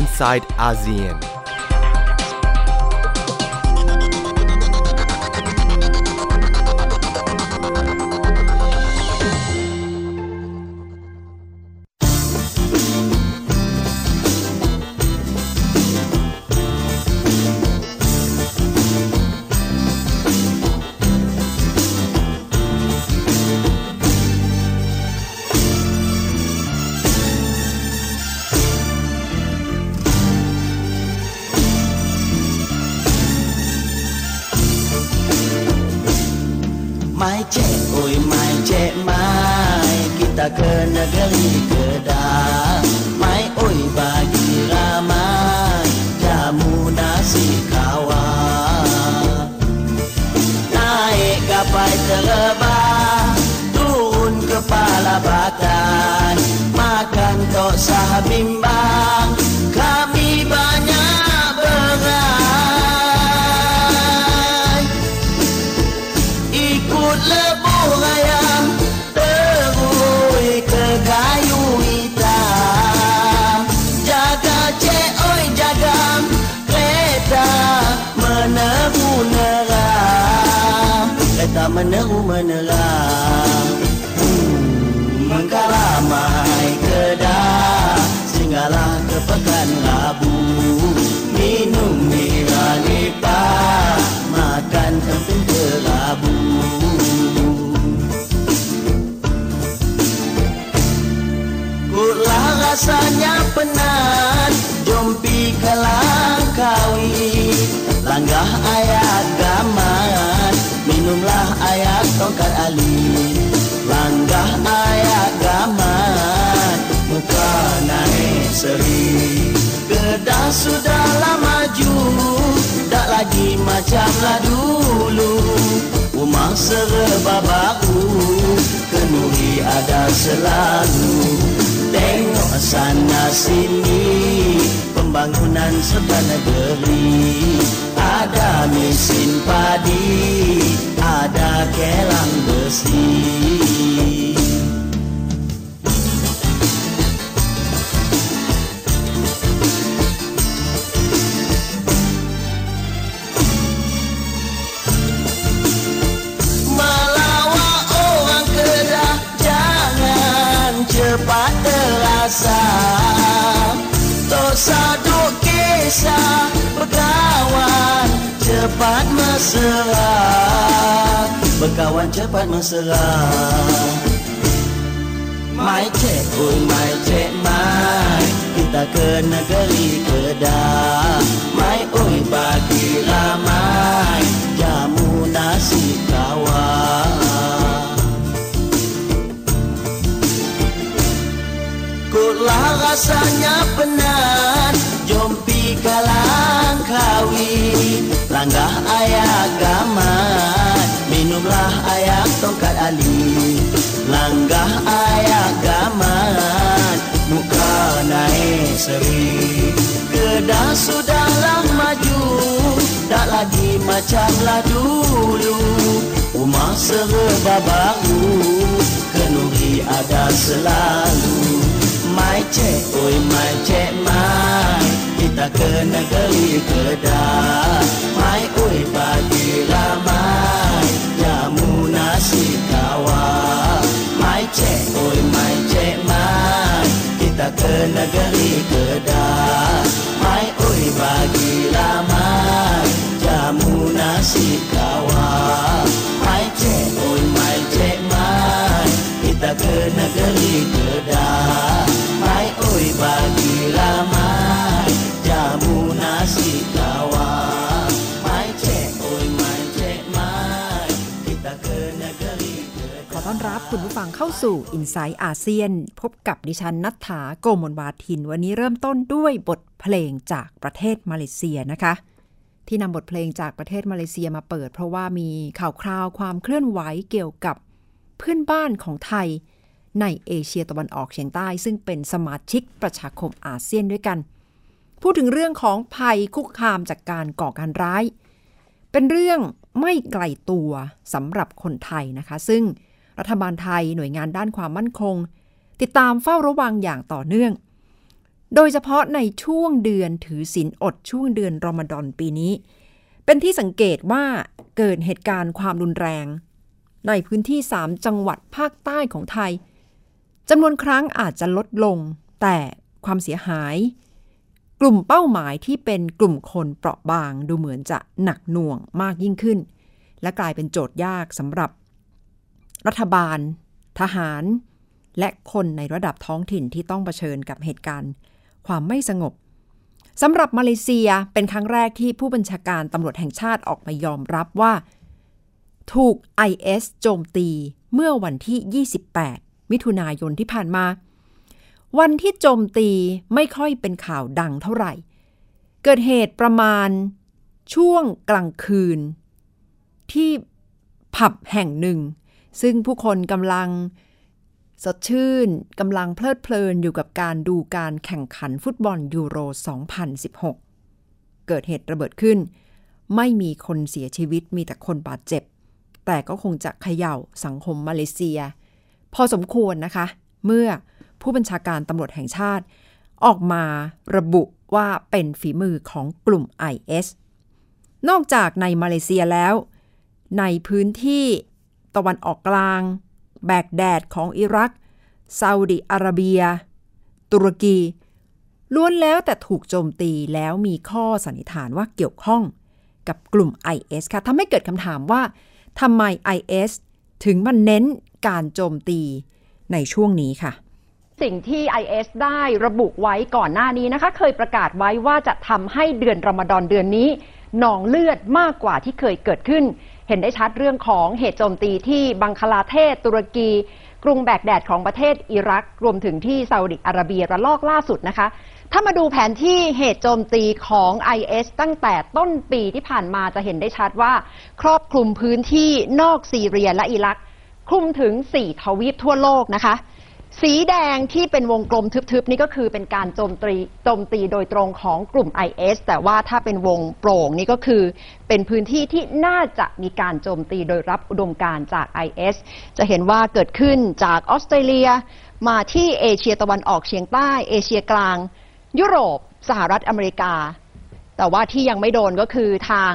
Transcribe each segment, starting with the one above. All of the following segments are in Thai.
inside ASEANคุณผู้ฟังเข้าสู่ Insight อาเซียนพบกับดิฉันณัฐฐาโกมลวาทินวันนี้เริ่มต้นด้วยบทเพลงจากประเทศมาเลเซียนะคะที่นำบทเพลงจากประเทศมาเลเซียมาเปิดเพราะว่ามีข่าวคราวความเคลื่อนไหวเกี่ยวกับเพื่อนบ้านของไทยในเอเชียตะวันออกเฉียงใต้ซึ่งเป็นสมาชิกประชาคมอาเซียนด้วยกันพูดถึงเรื่องของภัยคุกคามจากการก่อการร้ายเป็นเรื่องไม่ไกลตัวสำหรับคนไทยนะคะซึ่งรัฐบาลไทยหน่วยงานด้านความมั่นคงติดตามเฝ้าระวังอย่างต่อเนื่อง โดยเฉพาะในช่วงเดือนถือศีลอดช่วงเดือนรอมฎอนปีนี้เป็นที่สังเกตว่าเกิดเหตุการณ์ความรุนแรงในพื้นที่3จังหวัดภาคใต้ของไทยจำนวนครั้งอาจจะลดลงแต่ความเสียหายกลุ่มเป้าหมายที่เป็นกลุ่มคนเปราะบางดูเหมือนจะหนักหน่วงมากยิ่งขึ้นและกลายเป็นโจทย์ยากสำหรับรัฐบาลทหารและคนในระดับท้องถิ่นที่ต้องเผชิญกับเหตุการณ์ความไม่สงบสำหรับมาเลเซียเป็นครั้งแรกที่ผู้บัญชาการตำรวจแห่งชาติออกมายอมรับว่าถูก IS โจมตีเมื่อวันที่28มิถุนายนที่ผ่านมาวันที่โจมตีไม่ค่อยเป็นข่าวดังเท่าไหร่เกิดเหตุประมาณช่วงกลางคืนที่ผับแห่งหนึ่งซึ่งผู้คนกำลังสดชื่นกำลังเพลิดเพลินอยู่กับการดูการแข่งขันฟุตบอลยูโร 2016เกิดเหตุระเบิดขึ้นไม่มีคนเสียชีวิตมีแต่คนบาดเจ็บแต่ก็คงจะเขย่าสังคมมาเลเซียพอสมควรนะคะเมื่อผู้บัญชาการตำรวจแห่งชาติออกมาระบุว่าเป็นฝีมือของกลุ่ม IS นอกจากในมาเลเซียแล้วในพื้นที่ตะวันออกกลางแบกแดดของอิรักซาอุดิอาระเบียตุรกีล้วนแล้วแต่ถูกโจมตีแล้วมีข้อสันนิษฐานว่าเกี่ยวข้องกับกลุ่ม IS ค่ะทำให้เกิดคำถามว่าทำไม IS ถึงมาเน้นการโจมตีในช่วงนี้ค่ะสิ่งที่ IS ได้ระบุไว้ก่อนหน้านี้นะคะเคยประกาศไว้ว่าจะทำให้เดือนรอมฎอนเดือนนี้หนองเลือดมากกว่าที่เคยเกิดขึ้นเห็นได้ชัดเรื่องของเหตุโจมตีที่บังคลาเทศตุรกีกรุงแบกแดดของประเทศอิรักรวมถึงที่ซาอุดิอาระเบียระลอกล่าสุดนะคะถ้ามาดูแผนที่เหตุโจมตีของ IS ตั้งแต่ต้นปีที่ผ่านมาจะเห็นได้ชัดว่าครอบคลุมพื้นที่นอกซีเรียและอิรักคลุมถึง4ทวีปทั่วโลกนะคะสีแดงที่เป็นวงกลมทึบๆนี่ก็คือเป็นการโจมตีโดยตรงของกลุ่ม IS แต่ว่าถ้าเป็นวงโปร่งนี่ก็คือเป็นพื้นที่ที่น่าจะมีการโจมตีโดยรับอุดมการณ์จาก IS จะเห็นว่าเกิดขึ้นจากออสเตรเลียมาที่เอเชียตะวันออกเฉียงใต้เอเชียกลางยุโรปสหรัฐอเมริกาแต่ว่าที่ยังไม่โดนก็คือทาง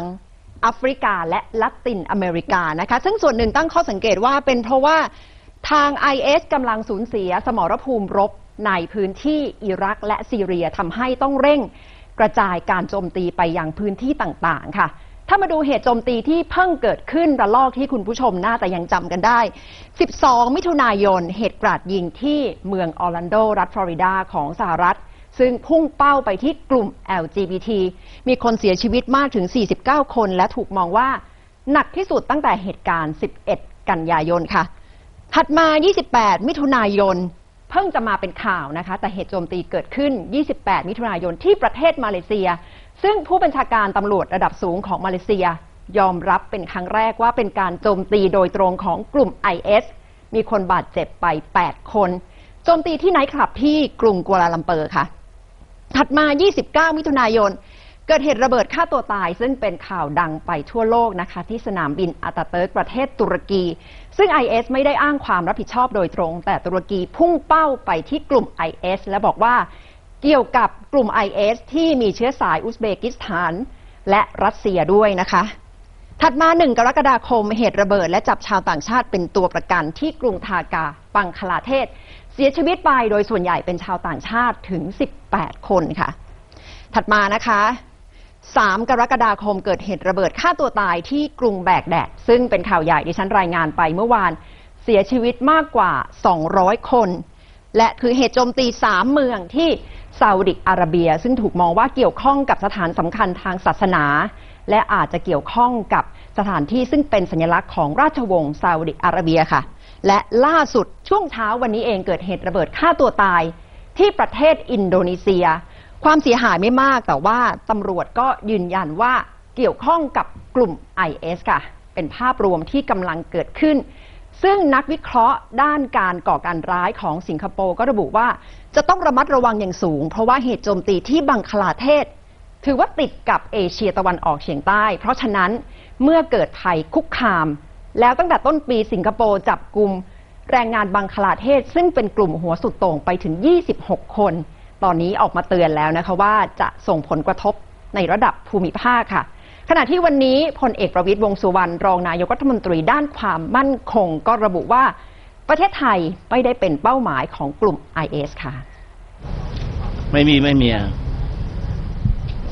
แอฟริกาและละตินอเมริกานะคะซึ่งส่วนหนึ่งตั้งข้อสังเกตว่าเป็นเพราะว่าทาง IS กำลังสูญเสียสมรภูมิรบในพื้นที่อิรักและซีเรียทำให้ต้องเร่งกระจายการโจมตีไปยังพื้นที่ต่างๆค่ะถ้ามาดูเหตุโจมตีที่เพิ่งเกิดขึ้นระลอกที่คุณผู้ชมน่าจะยังจำกันได้12มิถุนายนเหตุกราดยิงที่เมืองออร์แลนโดรัฐฟลอริดาของสหรัฐซึ่งพุ่งเป้าไปที่กลุ่ม LGBT มีคนเสียชีวิตมากถึง49คนและถูกมองว่าหนักที่สุดตั้งแต่เหตุการณ์11กันยายนค่ะถัดมา28มิถุนายนเพิ่งจะมาเป็นข่าวนะคะแต่เหตุโจมตีเกิดขึ้น28มิถุนายนที่ประเทศมาเลเซียซึ่งผู้บัญชาการตำรวจระดับสูงของมาเลเซียยอมรับเป็นครั้งแรกว่าเป็นการโจมตีโดยตรงของกลุ่ม IS มีคนบาดเจ็บไป8คนโจมตีที่ไนท์คลับที่กรุงกัวลาลัมเปอร์ค่ะถัดมา29มิถุนายนเกิดเหตุระเบิดฆ่าตัวตายซึ่งเป็นข่าวดังไปทั่วโลกนะคะที่สนามบินอัตาเติร์กประเทศตุรกีซึ่ง IS ไม่ได้อ้างความรับผิดชอบโดยตรงแต่ตุรกีพุ่งเป้าไปที่กลุ่ม IS และบอกว่าเกี่ยวกับกลุ่ม IS ที่มีเชื้อสายอุซเบกิสถานและรัสเซียด้วยนะคะถัดมา1กรกฎาคมเหตุระเบิดและจับชาวต่างชาติเป็นตัวประกันที่กรุงทากาบังคลาเทศเสียชีวิตไปโดยส่วนใหญ่เป็นชาวต่างชาติถึง18คนค่ะถัดมานะคะ3กรกฎาคมเกิดเหตุระเบิดฆ่าตัวตายที่กรุงแบกแดดซึ่งเป็นข่าวใหญ่ดิฉันรายงานไปเมื่อวานเสียชีวิตมากกว่า200คนและคือเหตุโจมตี3เมืองที่ซาอุดิอาระเบียซึ่งถูกมองว่าเกี่ยวข้องกับสถานสำคัญทางศาสนาและอาจจะเกี่ยวข้องกับสถานที่ซึ่งเป็นสัญลักษณ์ของราชวงศ์ซาอุดิอาระเบียค่ะและล่าสุดช่วงเช้าวันนี้เองเกิดเหตุระเบิดฆ่าตัวตายที่ประเทศอินโดนีเซียความเสียหายไม่มากแต่ว่าตำรวจก็ยืนยันว่าเกี่ยวข้องกับกลุ่ม IS ค่ะเป็นภาพรวมที่กำลังเกิดขึ้นซึ่งนักวิเคราะห์ด้านการก่อการร้ายของสิงคโปร์ก็ระบุว่าจะต้องระมัดระวังอย่างสูงเพราะว่าเหตุโจมตีที่บังคลาเทศถือว่าติดกับเอเชียตะวันออกเฉียงใต้เพราะฉะนั้นเมื่อเกิดภัยคุกคามแล้วตั้งแต่ต้นปีสิงคโปร์จับกุมแรงงานบังคลาเทศซึ่งเป็นกลุ่มหัวสุดโต่งไปถึง26คน ตอนนี้ออกมาเตือนแล้วนะคะว่าจะส่งผลกระทบในระดับภูมิภาคค่ะขณะที่วันนี้พลเอกประวิตรวงษ์สุวรรณรองนายกรัฐมนตรีด้านความมั่นคงก็ระบุว่าประเทศไทยไม่ได้เป็นเป้าหมายของกลุ่ม IS ค่ะไม่มี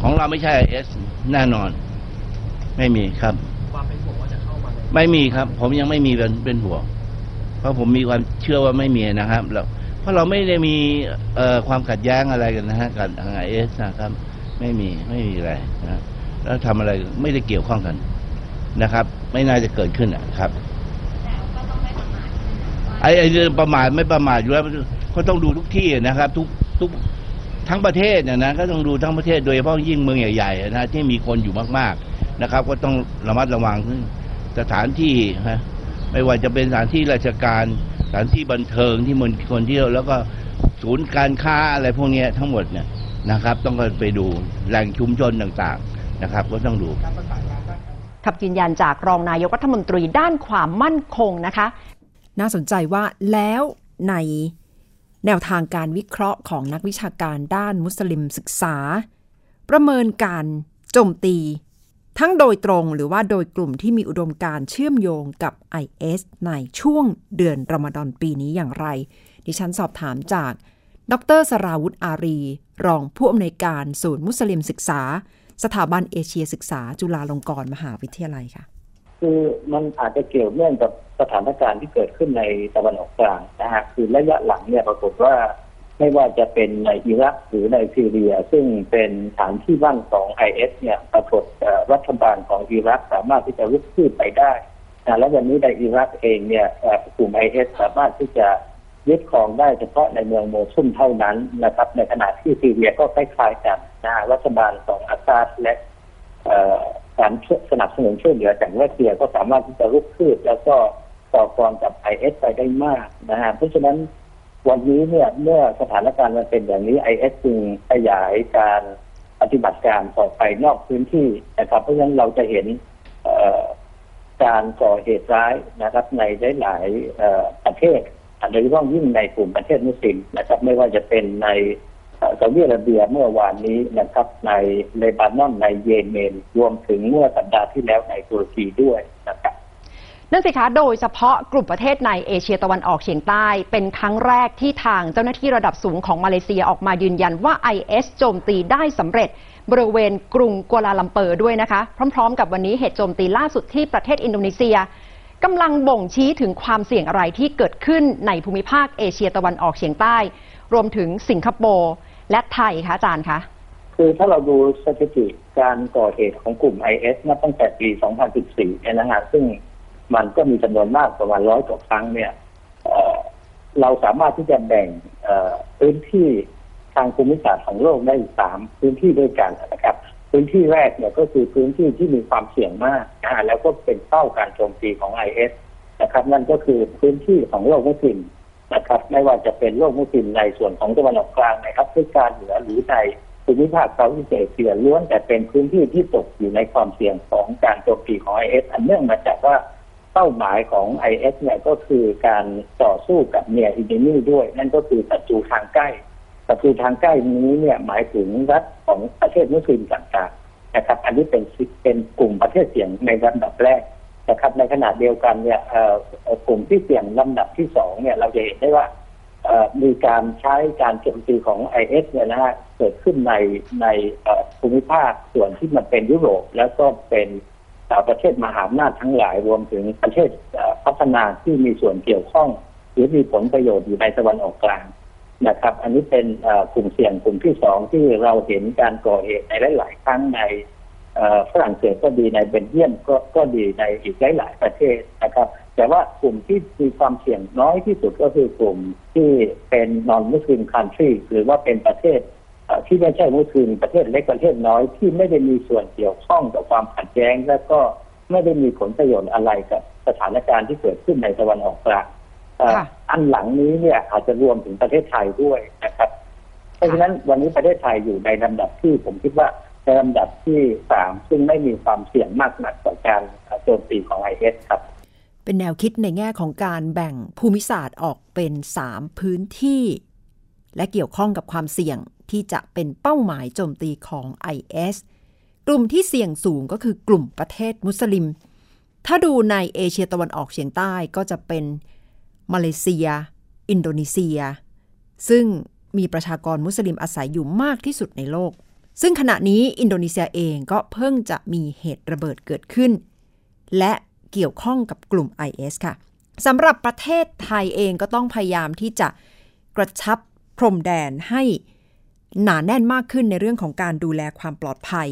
ของเราไม่ใช่ IS แน่นอนไม่มีครับความเป็นห่วงว่าจะเข้ามาไม่มีครับผมยังไม่มีเป็นห่วงเพราะผมมีความเชื่อว่าไม่มีนะครับแล้วเพราะเราไม่ได้มีความขัดแย้งอะไรกันนะฮะกับ IS นะครับไม่มีอะไรนะแล้วทำอะไรไม่ได้เกี่ยวข้องกันนะครับไม่น่าจะเกิดขึ้นนะครับไอ้เรื่องประมาทไม่ประมาทอยู่แล้วก็ต้องดูทุกที่นะครับทุกทั้งประเทศเนี่ยนะก็ต้องดูทั้งประเทศโดยเฉพาะยิ่งเมืองใหญ่ๆนะที่มีคนอยู่มากๆนะครับก็ต้องระมัดระวังสถานที่นะไม่ว่าจะเป็นสถานที่ราชการสถานที่บันเทิงที่มันคนเที่ยวแล้วก็ศูนย์การค้าอะไรพวกนี้ทั้งหมดเนี่ยนะครับต้องไปดูแหล่งชุมชนต่างๆนะครับก็ต้องดูครับยืนยันจากรองนายกรัฐมนตรีด้านความมั่นคงนะคะน่าสนใจว่าแล้วในแนวทางการวิเคราะห์ของนักวิชาการด้านมุสลิมศึกษาประเมินการโจมตีทั้งโดยตรงหรือว่าโดยกลุ่มที่มีอุดมการณ์เชื่อมโยงกับ IS ในช่วงเดือนรอมฎอนปีนี้อย่างไรดิฉันสอบถามจากดร.สราวุธอารีรองผู้อำนวยการศูนย์มุสลิมศึกษาสถาบันเอเชียศึกษาจุฬาลงกรณ์มหาวิทยาลัยค่ะคือมันอาจจะเกี่ยวเนื่องกับสถานการณ์ที่เกิดขึ้นในตะวันออกกลางนะฮะคือระยะหลังเนี่ยปรากฏว่าไม่ว่าจะเป็นในอิรักหรือในซีเรียซึ่งเป็นฐานที่มั่นของไอเอสเนี่ยปรากฏรัฐบาลของอิรักสามารถที่จะลุกขึ้นไปได้นะและวันนี้ในอิรักเองเนี่ยกลุ่มไอเอสสามารถที่จะยึดครองได้เฉพาะในเมืองโมซุลเท่านั้นนะครับในขณะที่ซีเรียก็คล้ายๆกันนะรัฐบาลของอาซาดและการสนับสนุนช่วยเหลือจากรัสเซียก็สามารถที่จะลุกขึ้นแล้วก็ต่อกรกับ IS ไปได้มากนะฮะเพราะฉะนั้นวันนี้เนี่ยเมื่อสถานการณ์มันเป็นอย่างนี้ IS จึงขยายการปฏิบัติการต่อไปนอกพื้นที่นะครับเพราะฉะนั้นเราจะเห็นการก่อเหตุร้ายนะครับในหลายประเทศโดยเฉพาะยิ่งในกลุ่มประเทศมุสลิมนะครับไม่ว่าจะเป็นในซาอุดิอาระเบียเมื่อวานนี้นะครับในเลบานอนในเยเมนรวมถึงเมื่อสัปดาห์ที่แล้วในตุรกีด้วยนะครับนั่นสิคะโดยเฉพาะกลุ่มประเทศในเอเชียตะวันออกเฉียงใต้เป็นครั้งแรกที่ทางเจ้าหน้าที่ระดับสูงของมาเลเซียออกมายืนยันว่า IS โจมตีได้สำเร็จบริเวณกรุงกัวลาลัมเปอร์ด้วยนะคะพร้อมๆกับวันนี้เหตุโจมตีล่าสุดที่ประเทศอินโดนีเซียกำลังบ่งชี้ถึงความเสี่ยงอะไรที่เกิดขึ้นในภูมิภาคเอเชียตะวันออกเฉียงใต้รวมถึงสิงคโปร์และไทยคะอาจารย์คะคือถ้าเราดูสถิติการก่อเหตุของกลุ่ม IS นับตั้งแต่ปี 2014 เนี่ยนะฮะซึ่งมันก็มีจำนวนมากประมาณ100กว่าครั้งเนี่ยเราสามารถที่จะแบ่งพื้นที่ทางภูมิศาสตร์ของโลกได้3พื้นที่ด้วยกันนะครับพื้นที่แรกเนี่ยก็คือพื้นที่ที่มีความเสี่ยงมากแล้วก็เป็นเป้าการโจมตีของ IS นะครับนั่นก็คือพื้นที่ของโลกมุสลิมนะครับไม่ว่าจะเป็นโลกมุสลิมในส่วนของตะวันออกกลางในแอฟริกาเหนือหรือในภูมิภาคเซาท์อีสเอเชียล้วนแต่เป็นพื้นที่ที่ตกอยู่ในความเสี่ยงของการโจมตีของ IS อันเนื่องมาจากว่าเป้าหมายของ IS เนี่ยก็คือการต่อสู้กับเนียอินเดนีด้วยนั่นก็คือศัตรูทางใกล้ศัตรูทางใกล้นี้เนี่ยหมายถึงรัฐของประเทศมุสลิมต่างๆนะครับอันนี้เป็นกลุ่มประเทศเสี่ยงในลำดับแรกนะครับในขณะเดียวกันเนี่ยกลุ่มที่เสี่ยงลำดับที่2เนี่ยเราจะเห็นได้ว่ามีการใช้การโจมตีของ IS เนี่ยนะฮะเกิดขึ้นในภูมิภาคส่วนที่มันเป็นยุโรปแล้วก็เป็นประเทศมหาอำนาจทั้งหลายรวมถึงประเทศพัฒนาที่มีส่วนเกี่ยวข้องหรือมีผลประโยชน์อยู่ในตะวันออกกลางนะครับอันนี้เป็นกลุ่มเสี่ยงกลุ่มที่2ที่เราเห็นการก่อเหตุในหลายๆครั้งในฝรั่งเศสก็ดีในเบลเยียมก็ดีในอีกหลายๆประเทศนะครับแต่ว่ากลุ่มที่มีความเสี่ยงน้อยที่สุดก็คือกลุ่มที่เป็นนอนมุสลิมคันทรีหรือว่าเป็นประเทศที่ไม่ใช่มุสลิมประเทศเล็กประเทศน้อยที่ไม่ได้มีส่วนเกี่ยวข้องกับความขัดแย้งและก็ไม่ได้มีผลประโยชน์อะไรกับสถานการณ์ที่เกิดขึ้นในตะวันออกกลางอันหลังนี้เนี่ยอาจจะรวมถึงประเทศไทยด้วยนะครับเพราะฉะนั้นวันนี้ประเทศไทยอยู่ในลำดับที่ผมคิดว่าในลำดับที่3ซึ่งไม่มีความเสี่ยงมากนักต่อการโจมตีของ IS ครับเป็นแนวคิดในแง่ของการแบ่งภูมิศาสตร์ออกเป็น3พื้นที่และเกี่ยวข้องกับความเสี่ยง ที่จะเป็นเป้าหมายโจมตีของ IS กลุ่มที่เสี่ยงสูงก็คือกลุ่มประเทศมุสลิมถ้าดูในเอเชียตะวันออกเฉียงใต้ก็จะเป็นมาเลเซียอินโดนีเซียซึ่งมีประชากรมุสลิมอาศัยอยู่มากที่สุดในโลกซึ่งขณะนี้อินโดนีเซียเองก็เพิ่งจะมีเหตุระเบิดเกิดขึ้นและเกี่ยวข้องกับกลุ่ม IS ค่ะสำหรับประเทศไทยเองก็ต้องพยายามที่จะกระชับพรมแดนให้หนาแน่นมากขึ้นในเรื่องของการดูแลความปลอดภัย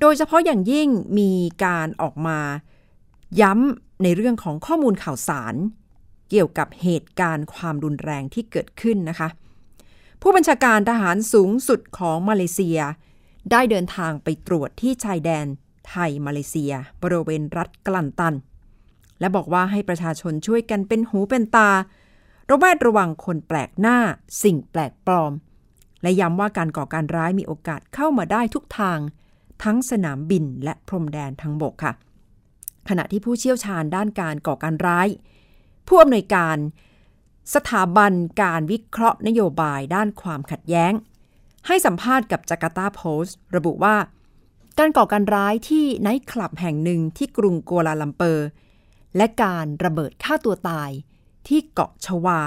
โดยเฉพาะอย่างยิ่งมีการออกมาย้ำในเรื่องของข้อมูลข่าวสารเกี่ยวกับเหตุการณ์ความรุนแรงที่เกิดขึ้นนะคะผู้บัญชาการทหารสูงสุดของมาเลเซียได้เดินทางไปตรวจที่ชายแดนไทยมาเลเซียบริเวณรัฐกลันตันและบอกว่าให้ประชาชนช่วยกันเป็นหูเป็นตาระแวดระวังคนแปลกหน้าสิ่งแปลกปลอมและย้ำว่าการก่อการร้ายมีโอกาสเข้ามาได้ทุกทางทั้งสนามบินและพรมแดนทางบกค่ะขณะที่ผู้เชี่ยวชาญด้านการก่อการร้ายผู้อำนวยการสถาบันการวิเคราะห์นโยบายด้านความขัดแย้งให้สัมภาษณ์กับ Jakarta Post ระบุว่าการก่อการร้ายที่ไนท์คลับแห่งหนึ่งที่กรุงกัวลาลัมเปอร์และการระเบิดฆ่าตัวตายที่เกาะชวา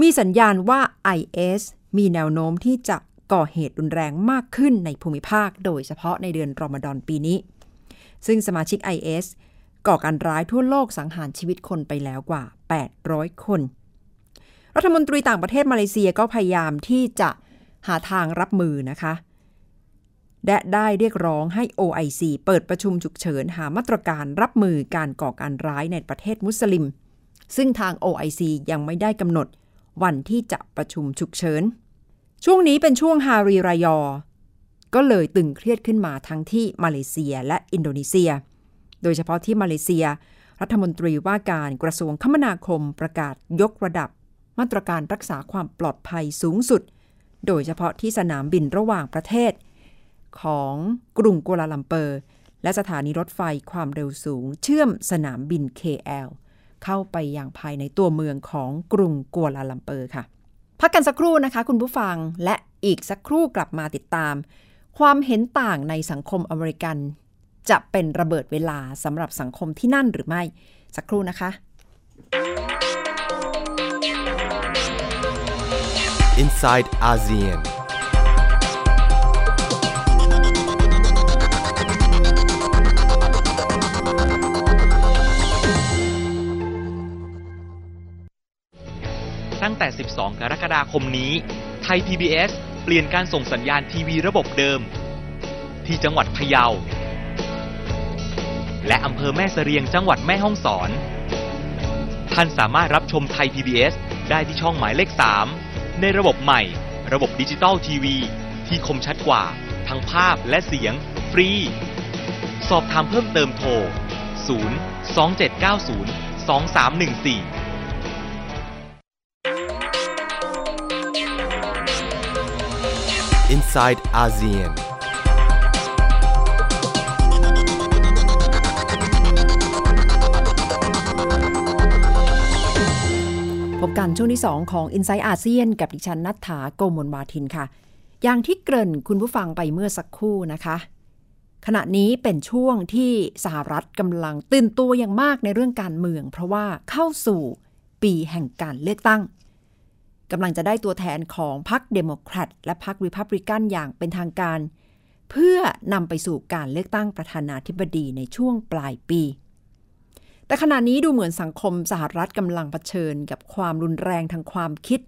มีสัญญาณว่า IS มีแนวโน้มที่จะก่อเหตุรุนแรงมากขึ้นในภูมิภาคโดยเฉพาะในเดือนรอมฎอนปีนี้ซึ่งสมาชิก IS ก่อการร้ายทั่วโลกสังหารชีวิตคนไปแล้วกว่า800คนรัฐมนตรีต่างประเทศมาเลเซียก็พยายามที่จะหาทางรับมือนะคะและได้เรียกร้องให้ OIC เปิดประชุมฉุกเฉินหามาตรการรับมือการก่อการร้ายในประเทศมุสลิมซึ่งทาง OIC ยังไม่ได้กำหนดวันที่จะประชุมฉุกเฉินช่วงนี้เป็นช่วงฮารีรายอก็เลยตึงเครียดขึ้นมาทั้งที่มาเลเซียและอินโดนีเซียโดยเฉพาะที่มาเลเซียรัฐมนตรีว่าการกระทรวงคมนาคมประกาศยกระดับมาตรการรักษาความปลอดภัยสูงสุดโดยเฉพาะที่สนามบินระหว่างประเทศของกรุงกัวลาลัมเปอร์และสถานีรถไฟความเร็วสูงเชื่อมสนามบิน KL เข้าไปยังภายในตัวเมืองของกรุงกัวลาลัมเปอร์ค่ะพักกันสักครู่นะคะคุณผู้ฟังและอีกสักครู่กลับมาติดตามความเห็นต่างในสังคมอเมริกันจะเป็นระเบิดเวลาสำหรับสังคมที่นั่นหรือไม่สักครู่นะคะInside ASEAN ตั้งแต่ 12 กรกฎาคมนี้ไทย PBS เปลี่ยนการส่งสัญญาณทีวีระบบเดิมที่จังหวัดพะเยาและอำเภอแม่เสรียงจังหวัดแม่ฮ่องสอนท่านสามารถรับชมไทย PBS ได้ที่ช่องหมายเลข 3ในระบบใหม่ระบบดิจิตอลทีวีที่คมชัดกว่าทั้งภาพและเสียงฟรีสอบถามเพิ่มเติมโทร027902314Inside ASEANพบกันช่วงที่2ของ Insight ASEAN กับดิฉันณัฐฐา โกมลวาทินค่ะอย่างที่เกริ่นคุณผู้ฟังไปเมื่อสักครู่นะคะขณะนี้เป็นช่วงที่สหรัฐกำลังตื่นตัวอย่างมากในเรื่องการเมืองเพราะว่าเข้าสู่ปีแห่งการเลือกตั้งกำลังจะได้ตัวแทนของพรรคเดโมแครตและพรรครีพับลิกันอย่างเป็นทางการเพื่อนำไปสู่การเลือกตั้งประธานาธิบดีในช่วงปลายปีแต่ขณะนี้ดูเหมือนสังคมสหรัฐกำลังเผชิญกับความรุนแรงทางความคิด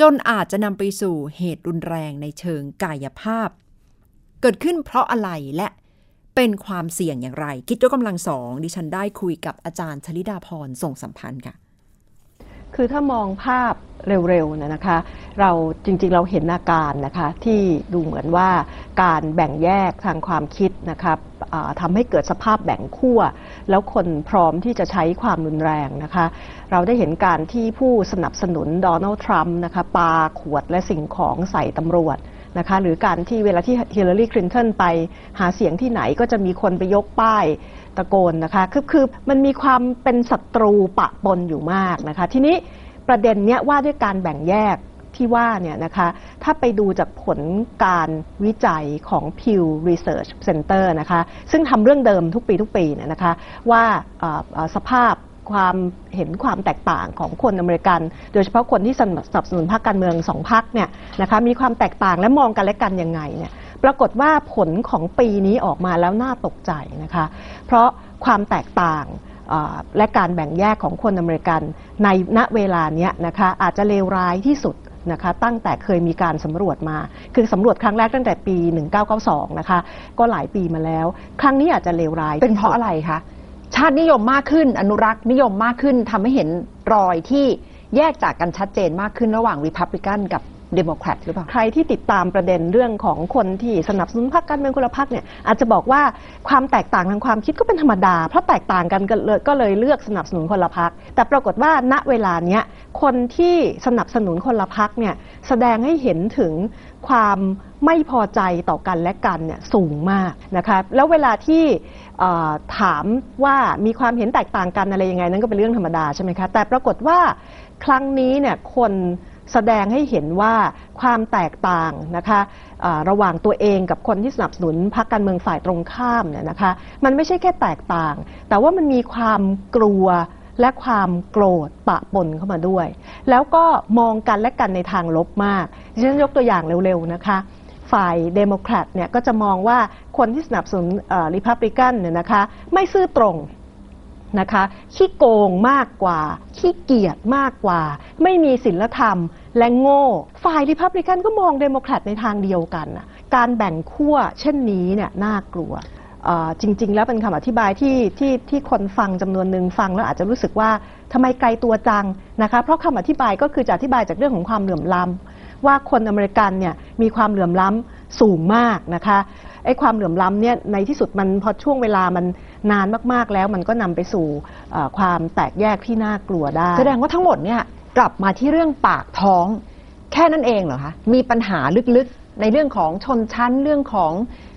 จนอาจจะนำไปสู่เหตุรุนแรงในเชิงกายภาพเกิดขึ้นเพราะอะไรและเป็นความเสี่ยงอย่างไรคิดด้วยกำลังสองดิฉันได้คุยกับอาจารย์ชลิดาพรส่งสัมพันธ์ค่ะคือถ้ามองภาพเร็วๆนะคะเราจริงๆเราเห็นอาการนะคะที่ดูเหมือนว่าการแบ่งแยกทางความคิดนะครับทำให้เกิดสภาพแบ่งขั้วแล้วคนพร้อมที่จะใช้ความรุนแรงนะคะเราได้เห็นการที่ผู้สนับสนุนโดนัลด์ทรัมป์นะคะปาขวดและสิ่งของใส่ตำรวจนะคะหรือการที่เวลาที่ฮิลลารีคลินตันไปหาเสียงที่ไหนก็จะมีคนไปยกป้ายตะโกนนะคะคือมันมีความเป็นศัตรูปะปนอยู่มากนะคะทีนี้ประเด็นเนี้ยว่าด้วยการแบ่งแยก ที่ว่าเนี่ยนะคะถ้าไปดูจากผลการวิจัยของ Pew Research Center นะคะซึ่งทำเรื่องเดิมทุกปีเนี่ยนะคะว่าสภาพความเห็นความแตกต่างของคนอเมริกันโดยเฉพาะคนที่สนับสนุนพรรคการเมือง2พรรคเนี่ยนะคะมีความแตกต่างและมองกันและกันยังไงเนี่ยปรากฏว่าผลของปีนี้ออกมาแล้วน่าตกใจนะคะเพราะความแตกต่างและการแบ่งแยกของคนอเมริกันในณเวลานี้นะคะอาจจะเลวร้ายที่สุดนะคะตั้งแต่เคยมีการสำรวจมาคือสำรวจครั้งแรกตั้งแต่ปี1992นะคะก็หลายปีมาแล้วครั้งนี้อาจจะเลวร้ายเป็นเพราะอะไรคะชาตินิยมมากขึ้นอนุรักษ์นิยมมากขึ้นทำให้เห็นรอยที่แยกจากกันชัดเจนมากขึ้นระหว่างรีพับลิกันกับเดโมแครตหรือเปล่าใครที่ติดตามประเด็นเรื่องของคนที่สนับสนุนพรรคการเมืองคนละพรรคเนี่ยอาจจะบอกว่าความแตกต่างทางความคิดก็เป็นธรรมดาเพราะแตกต่างกันก็เลยเลือกสนับสนุนคนละพรรคแต่ปรากฏว่าณเวลาเนี้ยคนที่สนับสนุนคนละพรรคเนี่ยแสดงให้เห็นถึงความไม่พอใจต่อกันและกันเนี่ยสูงมากนะคะแล้วเวลาที่ถามว่ามีความเห็นแตกต่างกันอะไรยังไงนั้นก็เป็นเรื่องธรรมดาใช่ไหมคะแต่ปรากฏว่าครั้งนี้เนี่ยคนแสดงให้เห็นว่าความแตกต่างนะคะระหว่างตัวเองกับคนที่สนับสนุนพรรคการเมืองฝ่ายตรงข้ามเนี่ยนะคะมันไม่ใช่แค่แตกต่างแต่ว่ามันมีความกลัวและความโกรธปะปนเข้ามาด้วยแล้วก็มองกันและกันในทางลบมากดิฉันยกตัวอย่างเร็วๆนะคะฝ่ายเดโมแครตเนี่ยก็จะมองว่าคนที่สนับสนุนรีพับลิกันเนี่ยนะคะไม่ซื่อตรงนะคะขี้โกงมากกว่าขี้เกียจมากกว่าไม่มีศีลธรรมและโง่ฝ่ายรีพับลิกันก็มองเดโมแครตในทางเดียวกันการแบ่งขั้วเช่นนี้เนี่ยน่ากลัวจริงๆแล้วเป็นคำอธิบายที่คนฟังจำนวนหนึ่งฟังแล้วอาจจะรู้สึกว่าทำไมไกลตัวจังนะคะเพราะคำอธิบายก็คือจะอธิบายจากเรื่องของความเหลื่อมล้ำว่าคนอเมริกันเนี่ยมีความเหลื่อมล้ำสูงมากนะคะไอ้ความเหลื่อมล้ำเนี่ยในที่สุดมันพอช่วงเวลามันนานมากๆแล้วมันก็นำไปสู่ความแตกแยกที่น่ากลัวได้แสดงว่าทั้งหมดเนี่ยกลับมาที่เรื่องปากท้องแค่นั้นเองเหรอคะมีปัญหาลึกๆในเรื่องของชนชั้นเรื่องของ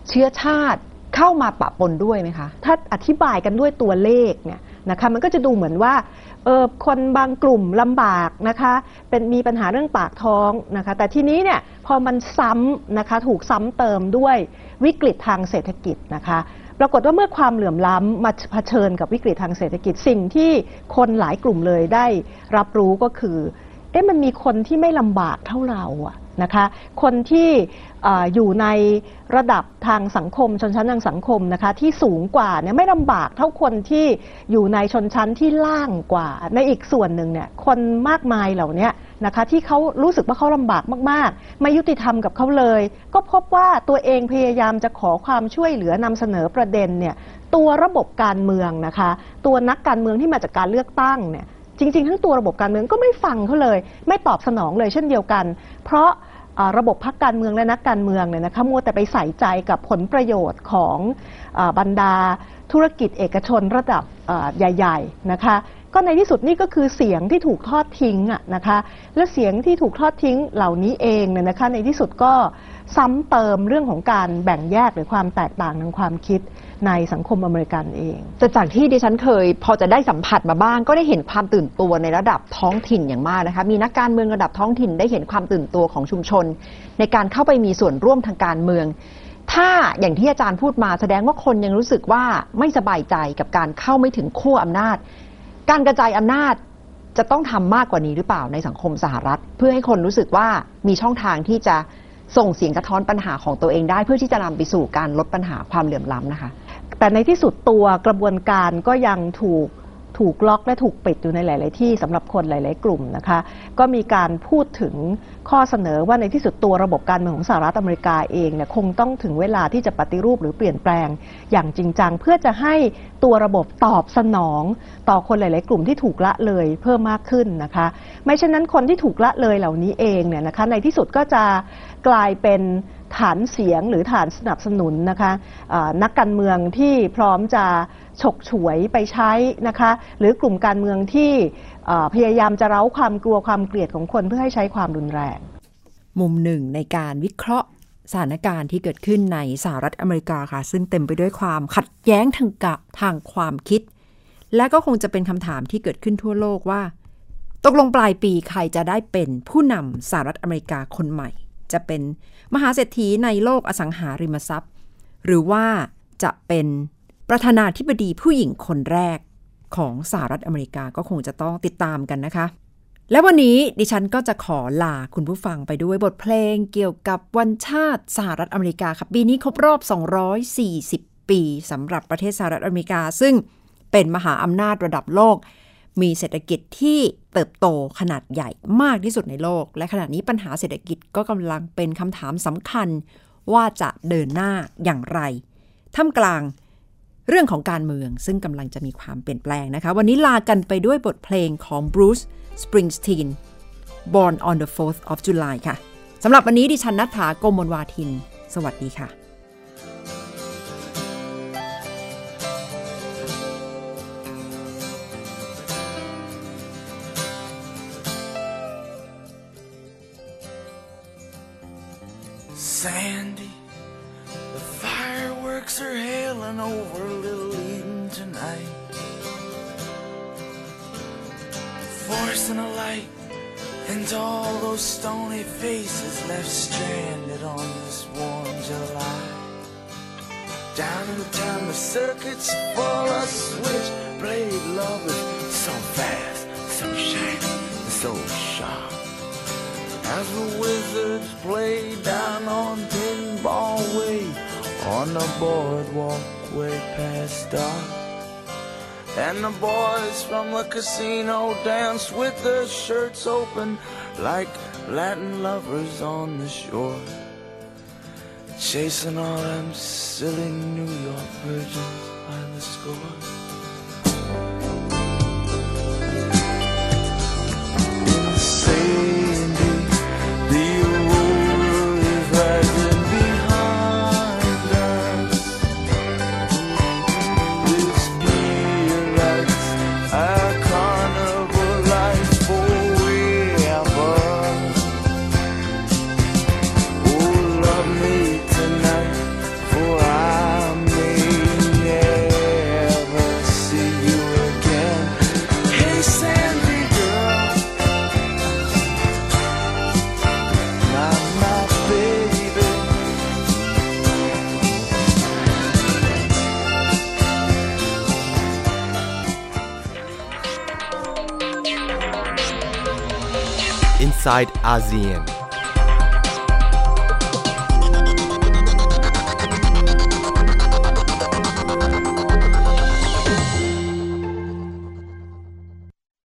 เชื้อชาติเข้ามาปะปนด้วยไหมคะถ้าอธิบายกันด้วยตัวเลขเนี่ยนะคะมันก็จะดูเหมือนว่าคนบางกลุ่มลำบากนะคะเป็นมีปัญหาเรื่องปากท้องนะคะแต่ทีนี้เนี่ยพอมันซ้ำนะคะถูกซ้ำเติมด้วยวิกฤตทางเศรษฐกิจนะคะปรากฏว่าเมื่อความเหลื่อมล้ำมาเผชิญกับวิกฤตทางเศรษฐกิจสิ่งที่คนหลายกลุ่มเลยได้รับรู้ก็คือมันมีคนที่ไม่ลำบากเท่าเราอะนะคะคนที่อยู่ในระดับทางสังคมชนชั้นทางสังคมนะคะที่สูงกว่าเนี่ยไม่ลำบากเท่าคนที่อยู่ในชนชั้นที่ล่างกว่าในอีกส่วนหนึ่งเนี่ยคนมากมายเหล่านี้นะคะที่เขารู้สึกว่าเขาลำบากมากๆไม่ยุติธรรมกับเขาเลยก็พบว่าตัวเองพยายามจะขอความช่วยเหลือนำเสนอประเด็นเนี่ยตัวระบบการเมืองนะคะตัวนักการเมืองที่มาจากการเลือกตั้งเนี่ยจริงๆทั้งตัวระบบการเมืองก็ไม่ฟังเขาเลยไม่ตอบสนองเลยเช่นเดียวกันเพราะระบบพรรคการเมืองและนักการเมืองเนี่ยนะคะมัวแต่ไปใส่ใจกับผลประโยชน์ของบรรดาธุรกิจเอกชนระดับใหญ่ๆนะคะก็ในที่สุดนี่ก็คือเสียงที่ถูกทอดทิ้งนะคะและเสียงที่ถูกทอดทิ้งเหล่านี้เองเนี่ยนะคะในที่สุดก็ซ้ำเติมเรื่องของการแบ่งแยกหรือความแตกต่างทางความคิดในสังคมอเมริกันเองแต่จากที่ดิฉันเคยพอจะได้สัมผัสมาบ้างก็ได้เห็นความตื่นตัวในระดับท้องถิ่นอย่างมากนะคะมีนักการเมืองระดับท้องถิ่นได้เห็นความตื่นตัวของชุมชนในการเข้าไปมีส่วนร่วมทางการเมืองถ้าอย่างที่อาจารย์พูดมาแสดงว่าคนยังรู้สึกว่าไม่สบายใจกับการเข้าไม่ถึงขั้วอำนาจการกระจายอำนาจจะต้องทำมากกว่านี้หรือเปล่าในสังคมสหรัฐเพื่อให้คนรู้สึกว่ามีช่องทางที่จะส่งเสียงสะท้อนปัญหาของตัวเองได้เพื่อที่จะนำไปสู่การลดปัญหาความเหลื่อมล้ำนะคะแต่ในที่สุดตัวกระบวนการก็ยังถูกล็อกและถูกปิดอยู่ในหลายๆที่สำหรับคนหลายๆกลุ่มนะคะก็มีการพูดถึงข้อเสนอว่าในที่สุดตัวระบบการเมืองของสหรัฐอเมริกาเองเนี่ยคงต้องถึงเวลาที่จะปฏิรูปหรือเปลี่ยนแปลงอย่างจริงจังเพื่อจะให้ตัวระบบตอบสนองต่อคนหลายๆกลุ่มที่ถูกละเลยเพิ่มมากขึ้นนะคะไม่เช่นนั้นคนที่ถูกละเลยเหล่านี้เองเนี่ยนะคะในที่สุดก็จะกลายเป็นฐานเสียงหรือฐานสนับสนุนนะคะนักการเมืองที่พร้อมจะฉกฉวยไปใช้นะคะหรือกลุ่มการเมืองที่พยายามจะเร้าความกลัวความเกลียดของคนเพื่อให้ใช้ความรุนแรงมุมหนึ่งในการวิเคราะห์สถานการณ์ที่เกิดขึ้นในสหรัฐอเมริกาค่ะซึ่งเต็มไปด้วยความขัดแย้งทางความคิดและก็คงจะเป็นคำถามที่เกิดขึ้นทั่วโลกว่า ตกลงปลายปีใครจะได้เป็นผู้นำสหรัฐอเมริกาคนใหม่จะเป็นมหาเศรษฐีในโลกอสังหาริมทรัพย์หรือว่าจะเป็นประธานาธิบดีผู้หญิงคนแรกของสหรัฐอเมริกาก็คงจะต้องติดตามกันนะคะและวันนี้ดิฉันก็จะขอลาคุณผู้ฟังไปด้วยบทเพลงเกี่ยวกับวันชาติสหรัฐอเมริกาครับปีนี้ครบรอบ240 ปีสำหรับประเทศสหรัฐอเมริกาซึ่งเป็นมหาอำนาจระดับโลกมีเศรษฐกิจที่เติบโตขนาดใหญ่มากที่สุดในโลกและขณะนี้ปัญหาเศรษฐกิจก็กำลังเป็นคำถามสำคัญว่าจะเดินหน้าอย่างไรท่ามกลางเรื่องของการเมืองซึ่งกำลังจะมีความเปลี่ยนแปลงนะคะวันนี้ลากันไปด้วยบทเพลงของ Bruce Springsteen Born on the 4th of July ค่ะสำหรับวันนี้ดิฉันณัฐฐา โกมลวาทินสวัสดีค่ะ Sandy, the fireworks are hailing over Little Eden tonight forcing a light into all those stony faces left stranded on this warm July. Downtown the circuits full of switchblade lovers, so fast, so shiny, so sharp. As the Wizards play down on Pinball Way, on the boardwalk way past dark. And the boys from the casino dance with their shirts open like Latin lovers on the shore, chasing all them silly New York virgins by the score. Sandy, the road is rising behind us. This Inside ASEAN